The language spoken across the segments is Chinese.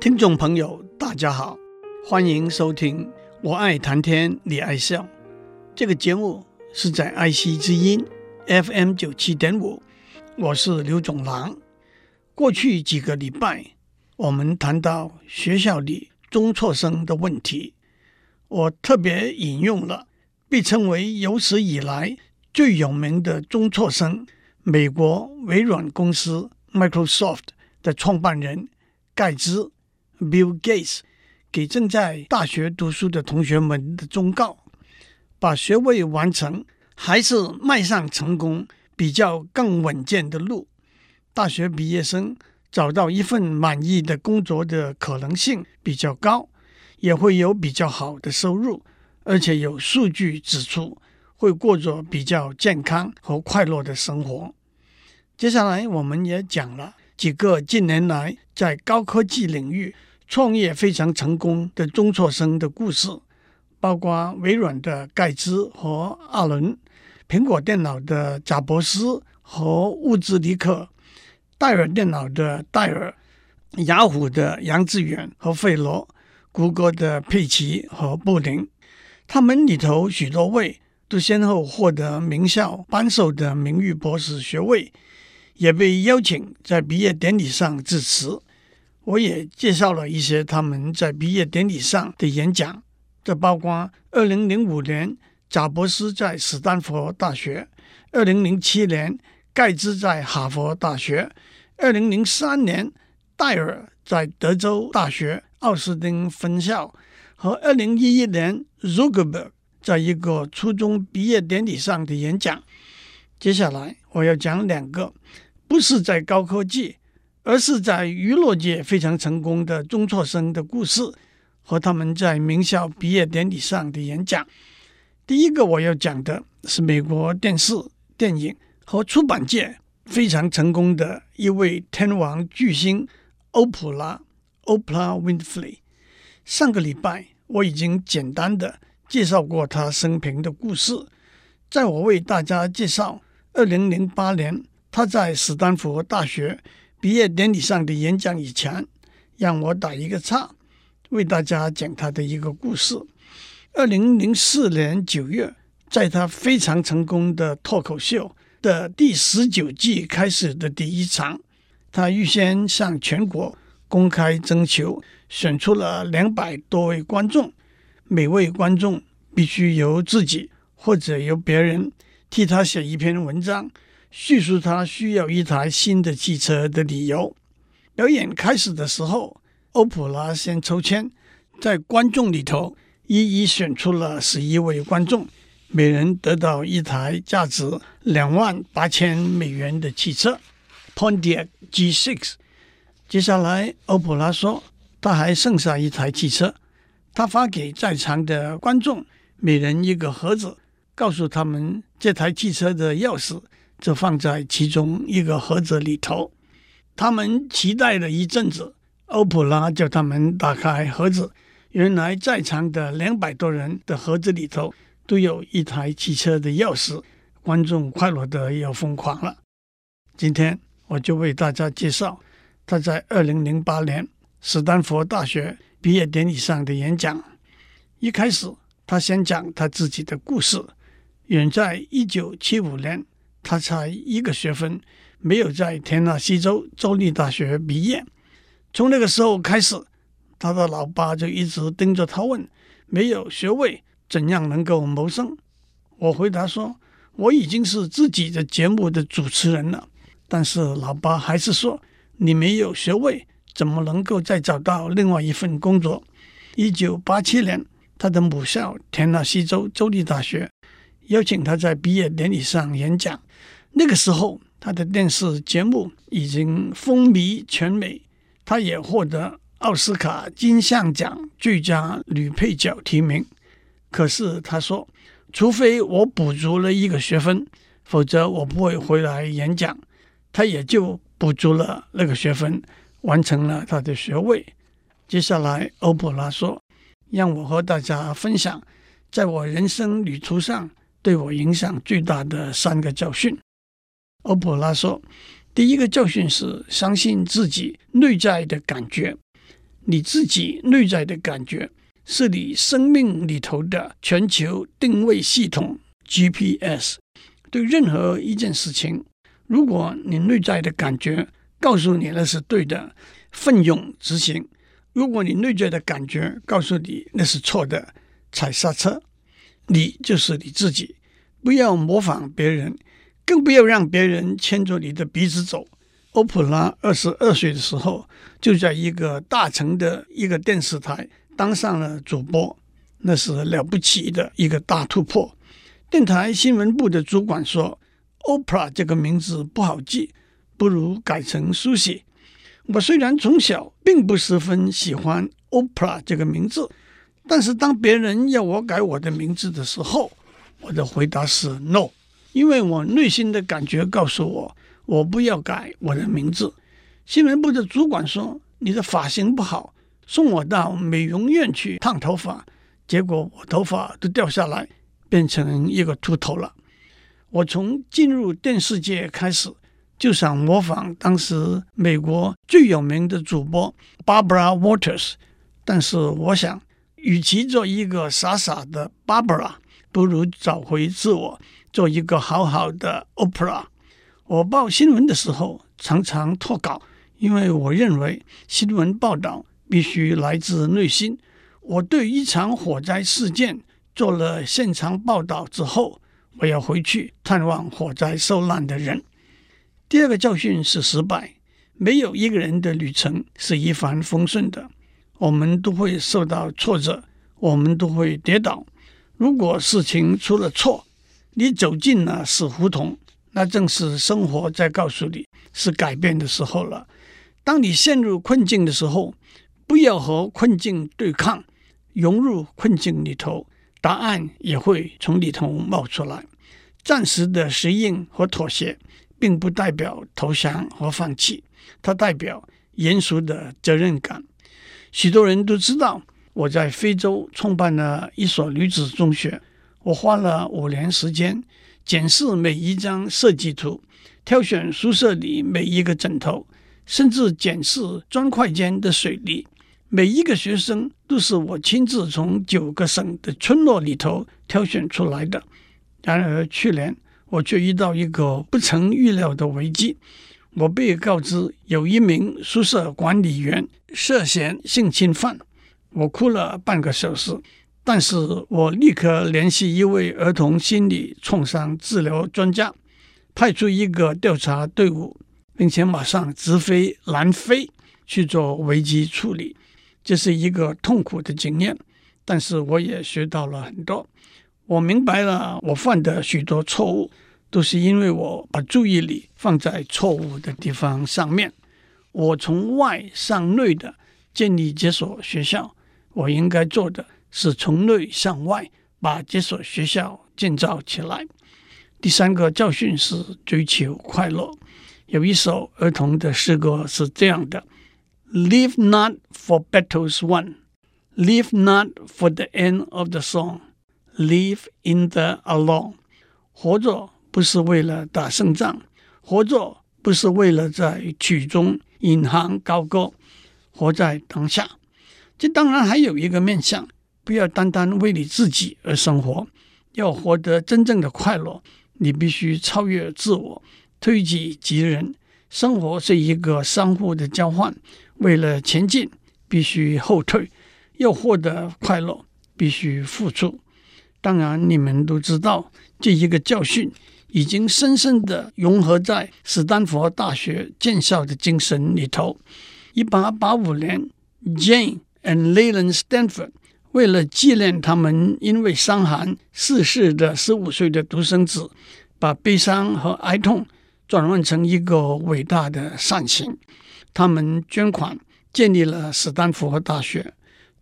听众朋友大家好，欢迎收听我爱谈天你爱笑，这个节目是在爱惜之音 FM 97.5， 我是刘总郎。过去几个礼拜我们谈到学校里中辍生的问题，我特别引用了被称为有史以来最有名的中辍生，美国微软公司 Microsoft 的创办人盖茨 Bill Gates 给正在大学读书的同学们的忠告，把学位完成还是迈上成功比较更稳健的路，大学毕业生找到一份满意的工作的可能性比较高，也会有比较好的收入，而且有数据指出会过着比较健康和快乐的生活。接下来我们也讲了几个近年来在高科技领域创业非常成功的中辍生的故事，包括微软的盖茨和阿伦，苹果电脑的贾伯斯和乌兹尼克，戴尔电脑的戴尔，雅虎的杨致远和费罗，谷歌的佩奇和布林。他们里头许多位都先后获得名校颁授的名誉博士学位，也被邀请在毕业典礼上致辞。我也介绍了一些他们在毕业典礼上的演讲，这包括2005年贾伯斯在史丹佛大学，2007年盖茨在哈佛大学，2003年戴尔在德州大学奥斯汀分校，和2011年 Zuckerberg 在一个初中毕业典礼上的演讲。接下来我要讲两个不是在高科技而是在娱乐界非常成功的中辍生的故事，和他们在名校毕业典礼上的演讲。第一个我要讲的是美国电视、电影和出版界非常成功的一位天王巨星欧普拉 Oprah Winfrey。 上个礼拜我已经简单的介绍过她生平的故事，在我为大家介绍2008年她在史丹佛大学毕业典礼上的演讲以前，让我打一个岔，为大家讲她的一个故事。2004年9月，在她非常成功的脱口秀的第19季开始的第一场，他预先向全国公开征求，选出了200多位观众，每位观众必须由自己或者由别人替他写一篇文章，叙述他需要一台新的汽车的理由。表演开始的时候，欧普拉先抽签，在观众里头一一选出了11位观众，每人得到一台价值$28,000的汽车 Pontiac G6。 接下来欧普拉说他还剩下一台汽车，他发给在场的观众每人一个盒子，告诉他们这台汽车的钥匙就放在其中一个盒子里头。他们期待了一阵子，欧普拉叫他们打开盒子，原来在场的200多人的盒子里头都有一台汽车的钥匙，观众快乐的要疯狂了。今天我就为大家介绍他在2008年史丹佛大学毕业典礼上的演讲。一开始他先讲他自己的故事，远在1975年他才1个学分，没有在田纳西州州立大学毕业。从那个时候开始，他的老爸就一直盯着他问，没有学位怎样能够谋生？我回答说，我已经是自己的节目的主持人了。但是老爸还是说，你没有学位怎么能够再找到另外一份工作。1987年他的母校田纳西州州立大学邀请他在毕业典礼上演讲，那个时候他的电视节目已经风靡全美，他也获得奥斯卡金像奖最佳女配角提名。可是他说，除非我补足了1个学分，否则我不会回来演讲。他也就补足了那个学分，完成了他的学位。接下来欧普拉说，让我和大家分享在我人生旅途上对我影响最大的3个教训。欧普拉说，第一个教训是相信自己内在的感觉。你自己内在的感觉，是你生命里头的全球定位系统 GPS。 对任何一件事情，如果你内在的感觉告诉你那是对的，奋勇执行；如果你内在的感觉告诉你那是错的，踩刹车。你就是你自己，不要模仿别人，更不要让别人牵着你的鼻子走。欧普拉22岁的时候，就在一个大城的一个电视台当上了主播，那是了不起的一个大突破。电台新闻部的主管说，Oprah 这个名字不好记，不如改成 Susie。 我虽然从小并不十分喜欢 Oprah 这个名字，但是当别人要我改我的名字的时候，我的回答是 No， 因为我内心的感觉告诉我，我不要改我的名字。新闻部的主管说，你的发型不好，送我到美容院去烫头发，结果我头发都掉下来，变成一个秃头了。我从进入电视界开始，就想模仿当时美国最有名的主播 Barbara Walters， 但是我想，与其做一个傻傻的 Barbara， 不如找回自我，做一个好好的 Oprah。 我报新闻的时候常常脱稿，因为我认为新闻报道必须来自内心。我对一场火灾事件做了现场报道之后，我要回去探望火灾受难的人。第二个教训是失败。没有一个人的旅程是一帆风顺的，我们都会受到挫折，我们都会跌倒。如果事情出了错，你走进了死胡同，那正是生活在告诉你是改变的时候了。当你陷入困境的时候，不要和困境对抗，融入困境里头，答案也会从里头冒出来。暂时的适应和妥协并不代表投降和放弃，它代表严肃的责任感。许多人都知道，我在非洲创办了一所女子中学，我花了5年时间检视每一张设计图，挑选宿舍里每一个枕头，甚至检视砖块间的水泥。每一个学生都是我亲自从9个省的村落里头挑选出来的。然而去年我却遇到一个不曾预料的危机，我被告知有一名宿舍管理员涉嫌性侵犯。我哭了半个小时，但是我立刻联系一位儿童心理创伤治疗专家，派出一个调查队伍，并且马上直飞南非去做危机处理。这是一个痛苦的经验，但是我也学到了很多。我明白了，我犯的许多错误都是因为我把注意力放在错误的地方上面。我从外向内的建立这所学校，我应该做的是从内向外把这所学校建造起来。第三个教训是追求快乐。有一首儿童的诗歌是这样的，Live not for battles won, live not for the end of the song, live in the alone. 活着不是为了打胜仗，活着不是为了在曲中引吭高歌，活在当下。这当然还有一个面向，不要单单为你自己而生活，要获得真正的快乐，你必须超越自我，推己及人。生活是一个相互的交换，为了前进必须后退，要获得快乐必须付出。当然你们都知道，这一个教训已经深深地融合在斯坦福大学建校的精神里头。1885年 Jane and Larry Stanford 为了纪念他们因为伤寒逝世的15岁的独生子，把悲伤和哀痛转换成一个伟大的善行。他们捐款建立了斯坦福大学。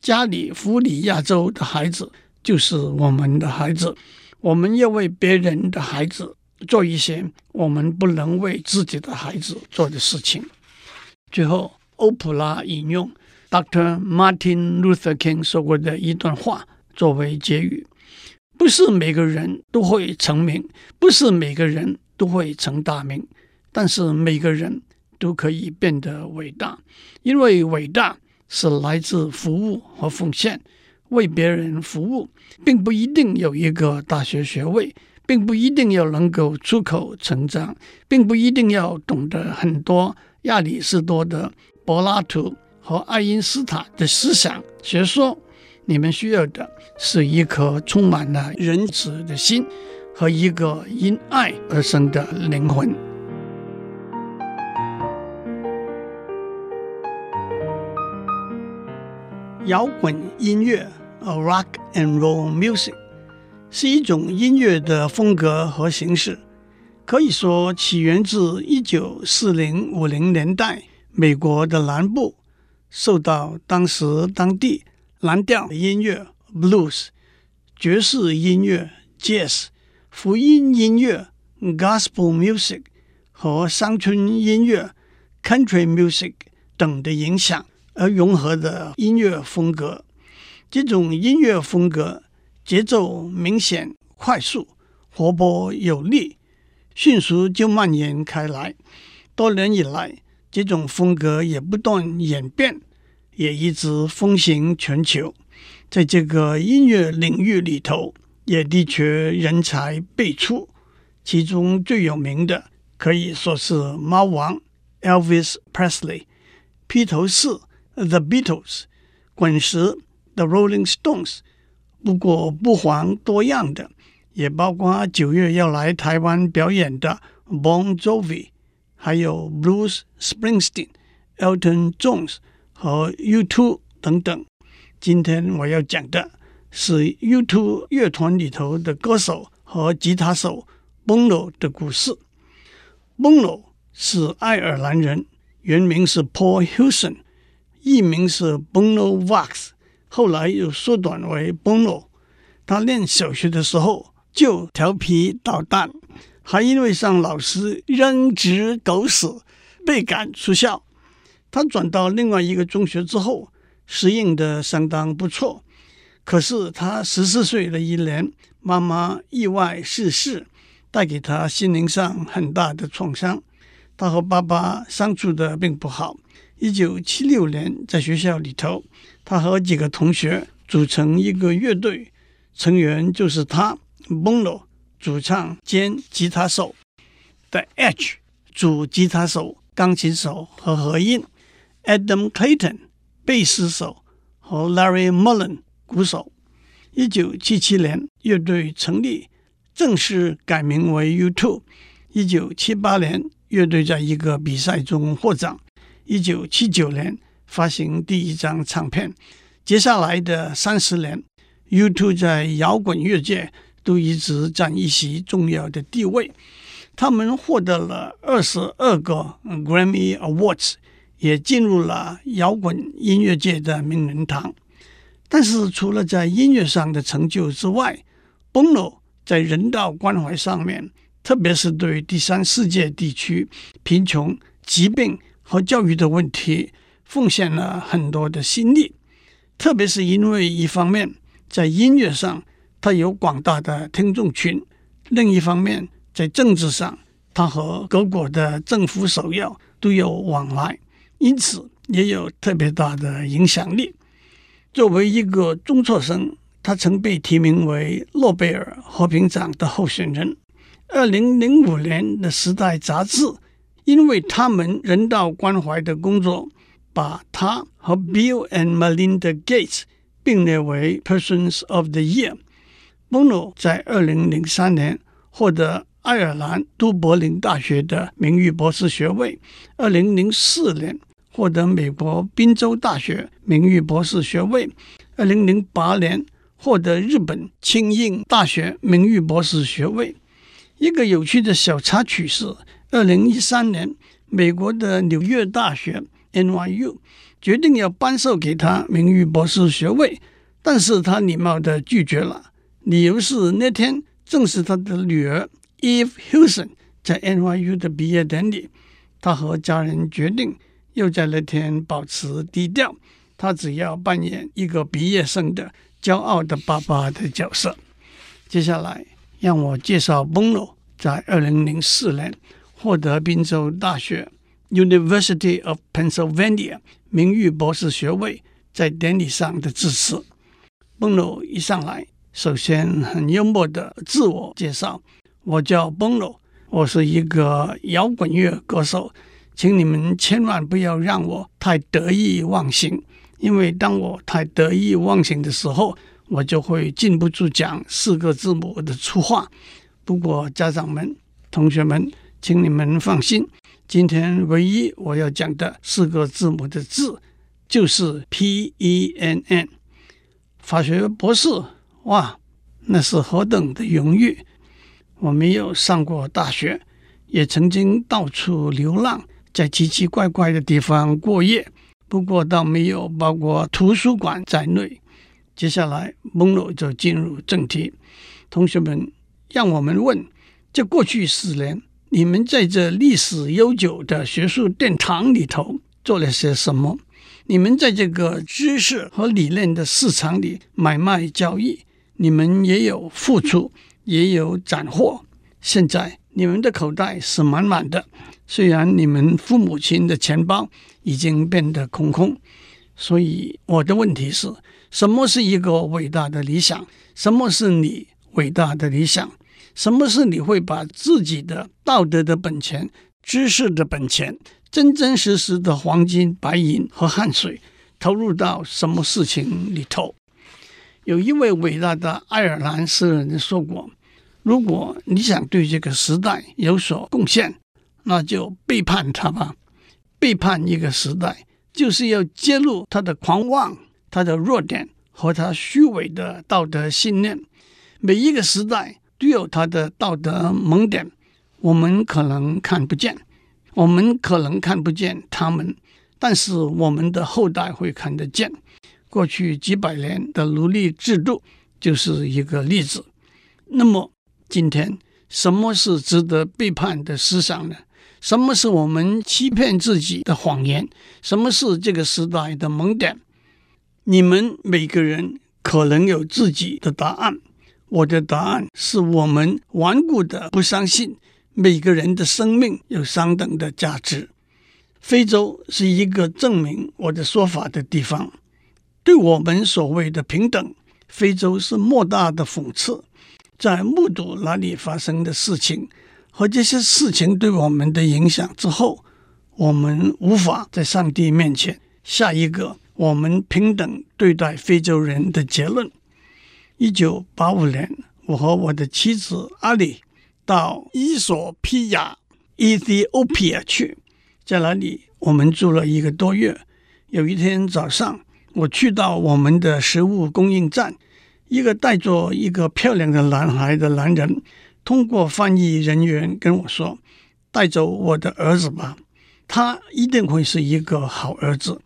加利福尼亚州的孩子就是我们的孩子，我们要为别人的孩子做一些我们不能为自己的孩子做的事情。最后，欧普拉引用 Dr. Martin Luther King 说过的一段话作为结语，不是每个人都会成名，不是每个人都会成大名，但是每个人都可以变得伟大，因为伟大是来自服务和奉献，为别人服务，并不一定有一个大学学位，并不一定要能够出口成章，并不一定要懂得很多亚里士多德、柏拉图和爱因斯坦的思想学说。你们需要的是一颗充满了仁慈的心和一个因爱而生的灵魂。摇滚音乐 （Rock and Roll Music） 是一种音乐的风格和形式，可以说起源自1940-50年代美国的南部，受到当时当地蓝调音乐 Blues、 爵士音乐 Jazz、 福音音乐 Gospel Music 和乡村音乐 Country Music 等的影响而融合的音乐风格。这种音乐风格节奏明显、快速、活泼有力，迅速就蔓延开来。多年以来，这种风格也不断演变，也一直风行全球。在这个音乐领域里头，也的确人才辈出，其中最有名的可以说是猫王 Elvis Presley、 披头士 The Beatles、 滚石 The Rolling Stones。 不过不遑多让的也包括9月要来台湾表演的 Bon Jovi， 还有 Bruce Springsteen、 Elton John和 U2 等等。今天我要讲的是 U2 乐团里头的歌手和吉他手 Bono 的故事。Bono 是爱尔兰人，原名是 Paul Hewson， 艺名是 Bono Vox， 后来又缩短为 Bono。 他念小学的时候就调皮捣蛋，还因为向老师扔掷狗屎被赶出校。他转到另外一个中学之后，适应的相当不错。可是他14岁的一年，妈妈意外逝世，带给他心灵上很大的创伤。他和爸爸相处的并不好。1976年，在学校里头，他和几个同学组成一个乐队，成员就是他 Bono 主唱兼吉他手， The Edge 主吉他手、钢琴手和和音，Adam Clayton 贝斯手和 Larry Mullen 鼓手。1977年乐队成立，正式改名为 U2。 1978年乐队在一个比赛中获奖，1979年发行第一张唱片。接下来的30年 U2 在摇滚乐界都一直占一席重要的地位，他们获得了22个 Grammy Awards，也进入了摇滚音乐界的名人堂。但是除了在音乐上的成就之外， Bono 在人道关怀上面，特别是对第三世界地区贫穷、疾病和教育的问题奉献了很多的心力。特别是因为一方面在音乐上他有广大的听众群，另一方面在政治上他和各国的政府首要都有往来，因此也有特别大的影响力。作为一个中辍生，他曾被提名为诺贝尔和平奖的候选人。2005年的《时代》杂志因为他们人道关怀的工作，把他和 Bill and Melinda Gates 并列为 Persons of the Year。 Bono 在2003年获得爱尔兰都柏林大学的名誉博士学位，2004年获得美国宾州大学名誉博士学位，2008年获得日本庆应大学名誉博士学位。一个有趣的小插曲是，2013年美国的纽约大学 NYU 决定要颁授给他名誉博士学位，但是他礼貌地拒绝了，理由是那天正是他的女儿Eve Houston 在 NYU 的毕业典礼。他和家人决定又在那天保持低调，他只要扮演一个毕业生的骄傲的爸爸的角色。接下来让我介绍 Bono 在2004年获得宾州大学 University of Pennsylvania 名誉博士学位在典礼上的致辞。Bono 一上来，首先很幽默的自我介绍：“我叫 Bono， 我是一个摇滚乐歌手，请你们千万不要让我太得意忘形，因为当我太得意忘形的时候，我就会禁不住讲四个字母的粗话。不过家长们、同学们，请你们放心，今天唯一我要讲的四个字母的字就是 PENN。”法学博士，哇，那是何等的荣誉！我没有上过大学，也曾经到处流浪，在奇奇怪怪的地方过夜，不过倒没有包括图书馆在内。接下来，蒙罗就进入正题。同学们，让我们问，这过去4年，你们在这历史悠久的学术殿堂里头做了些什么？你们在这个知识和理论的市场里买卖交易，你们也有付出，也有斩获。现在你们的口袋是满满的，虽然你们父母亲的钱包已经变得空空。所以我的问题是，什么是一个伟大的理想？什么是你伟大的理想？什么是你会把自己的道德的本钱、知识的本钱、真真实实的黄金、白银和汗水投入到什么事情里头？有一位伟大的爱尔兰诗人说过，如果你想对这个时代有所贡献，那就背叛他吧。背叛一个时代，就是要揭露他的狂妄、他的弱点和他虚伪的道德信念。每一个时代都有他的道德萌点，我们可能看不见，我们可能看不见他们，但是我们的后代会看得见。过去几百年的奴隶制度就是一个例子。那么今天什么是值得背叛的思想呢？什么是我们欺骗自己的谎言？什么是这个时代的萌点？你们每个人可能有自己的答案。我的答案是，我们顽固的不相信每个人的生命有相等的价值。非洲是一个证明我的说法的地方。对我们所谓的平等，非洲是莫大的讽刺。在目睹哪里发生的事情和这些事情对我们的影响之后，我们无法在上帝面前下一个我们平等对待非洲人的结论。1985年，我和我的妻子阿里到伊索比亚 Ethiopia 去，在那里我们住了1个多月。有一天早上，我去到我们的食物供应站，一个带着一个漂亮的男孩的男人通过翻译人员跟我说，带走我的儿子吧，他一定会是一个好儿子。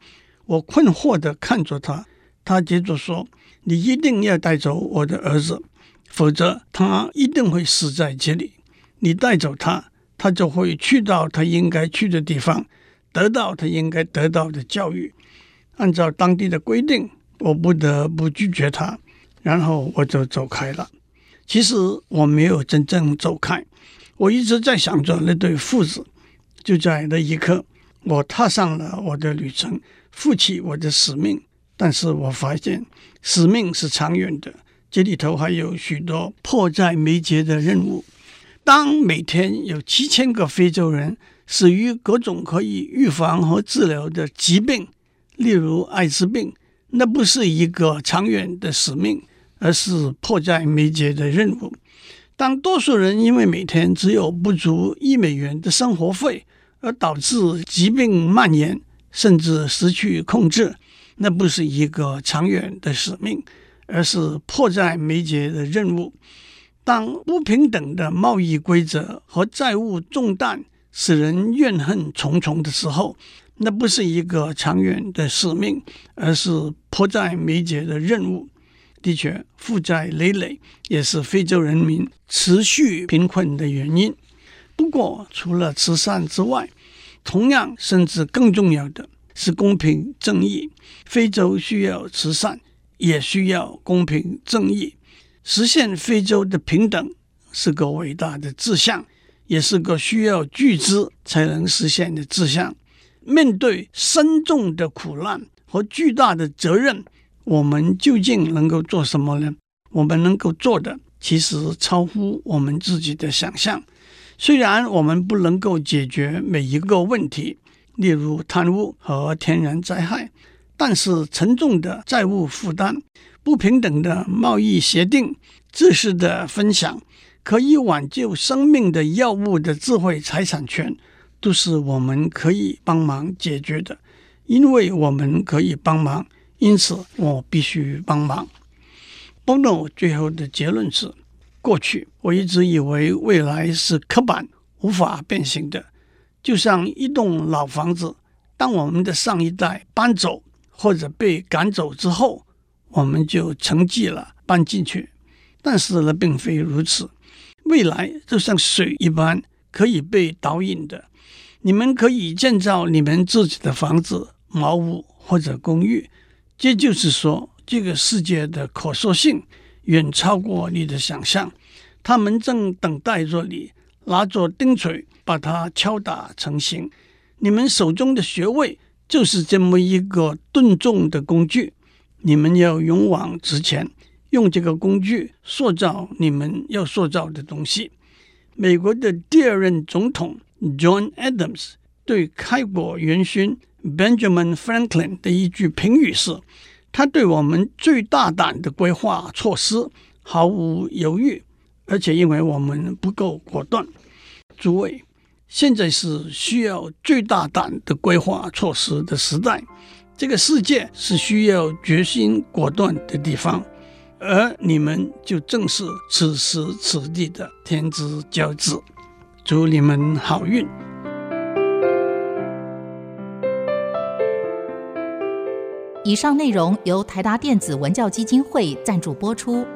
我困惑地看着他，他接着说，你一定要带走我的儿子，否则他一定会死在这里。你带走他，他就会去到他应该去的地方，得到他应该得到的教育。按照当地的规定，我不得不拒绝他，然后我就走开了。其实我没有真正走开，我一直在想着那对父子。就在那一刻，我踏上了我的旅程，负起我的使命。但是我发现使命是长远的，这里头还有许多迫在眉睫的任务。当每天有7000个非洲人死于各种可以预防和治疗的疾病，例如艾滋病，那不是一个长远的使命，而是迫在眉睫的任务。当多数人因为每天只有不足$1的生活费而导致疾病蔓延，甚至失去控制，那不是一个长远的使命，而是迫在眉睫的任务。当不平等的贸易规则和债务重担使人怨恨重重的时候，那不是一个长远的使命，而是迫在眉睫的任务。的确，负债累累也是非洲人民持续贫困的原因。不过除了慈善之外，同样甚至更重要的是公平正义。非洲需要慈善，也需要公平正义。实现非洲的平等是个伟大的志向，也是个需要巨资才能实现的志向。面对深重的苦难和巨大的责任，我们究竟能够做什么呢？我们能够做的其实超乎我们自己的想象。虽然我们不能够解决每一个问题，例如贪污和天然灾害，但是沉重的债务负担、不平等的贸易协定、知识的分享、可以挽救生命的药物的智慧财产权，都是我们可以帮忙解决的。因为我们可以帮忙，因此我必须帮忙。Bono 最后的结论是，过去我一直以为未来是刻板无法变形的，就像一栋老房子，当我们的上一代搬走或者被赶走之后，我们就承继了搬进去。但是呢，并非如此，未来就像水一般可以被导引的。你们可以建造你们自己的房子、茅屋或者公寓，这就是说这个世界的可塑性远超过你的想象，他们正等待着你拿着钉锤把它敲打成型。你们手中的学位就是这么一个钝重的工具，你们要勇往直前，用这个工具塑造你们要塑造的东西。美国的第二任总统 John Adams 对开国元勋 Benjamin Franklin 的一句评语是，他对我们最大胆的规划措施毫无犹豫，而且因为我们不够果断。诸位，现在是需要最大胆的规划措施的时代，这个世界是需要决心果断的地方，而你们就正是此时此地的天之骄子。祝你们好运。以上内容由台达电子文教基金会赞助播出。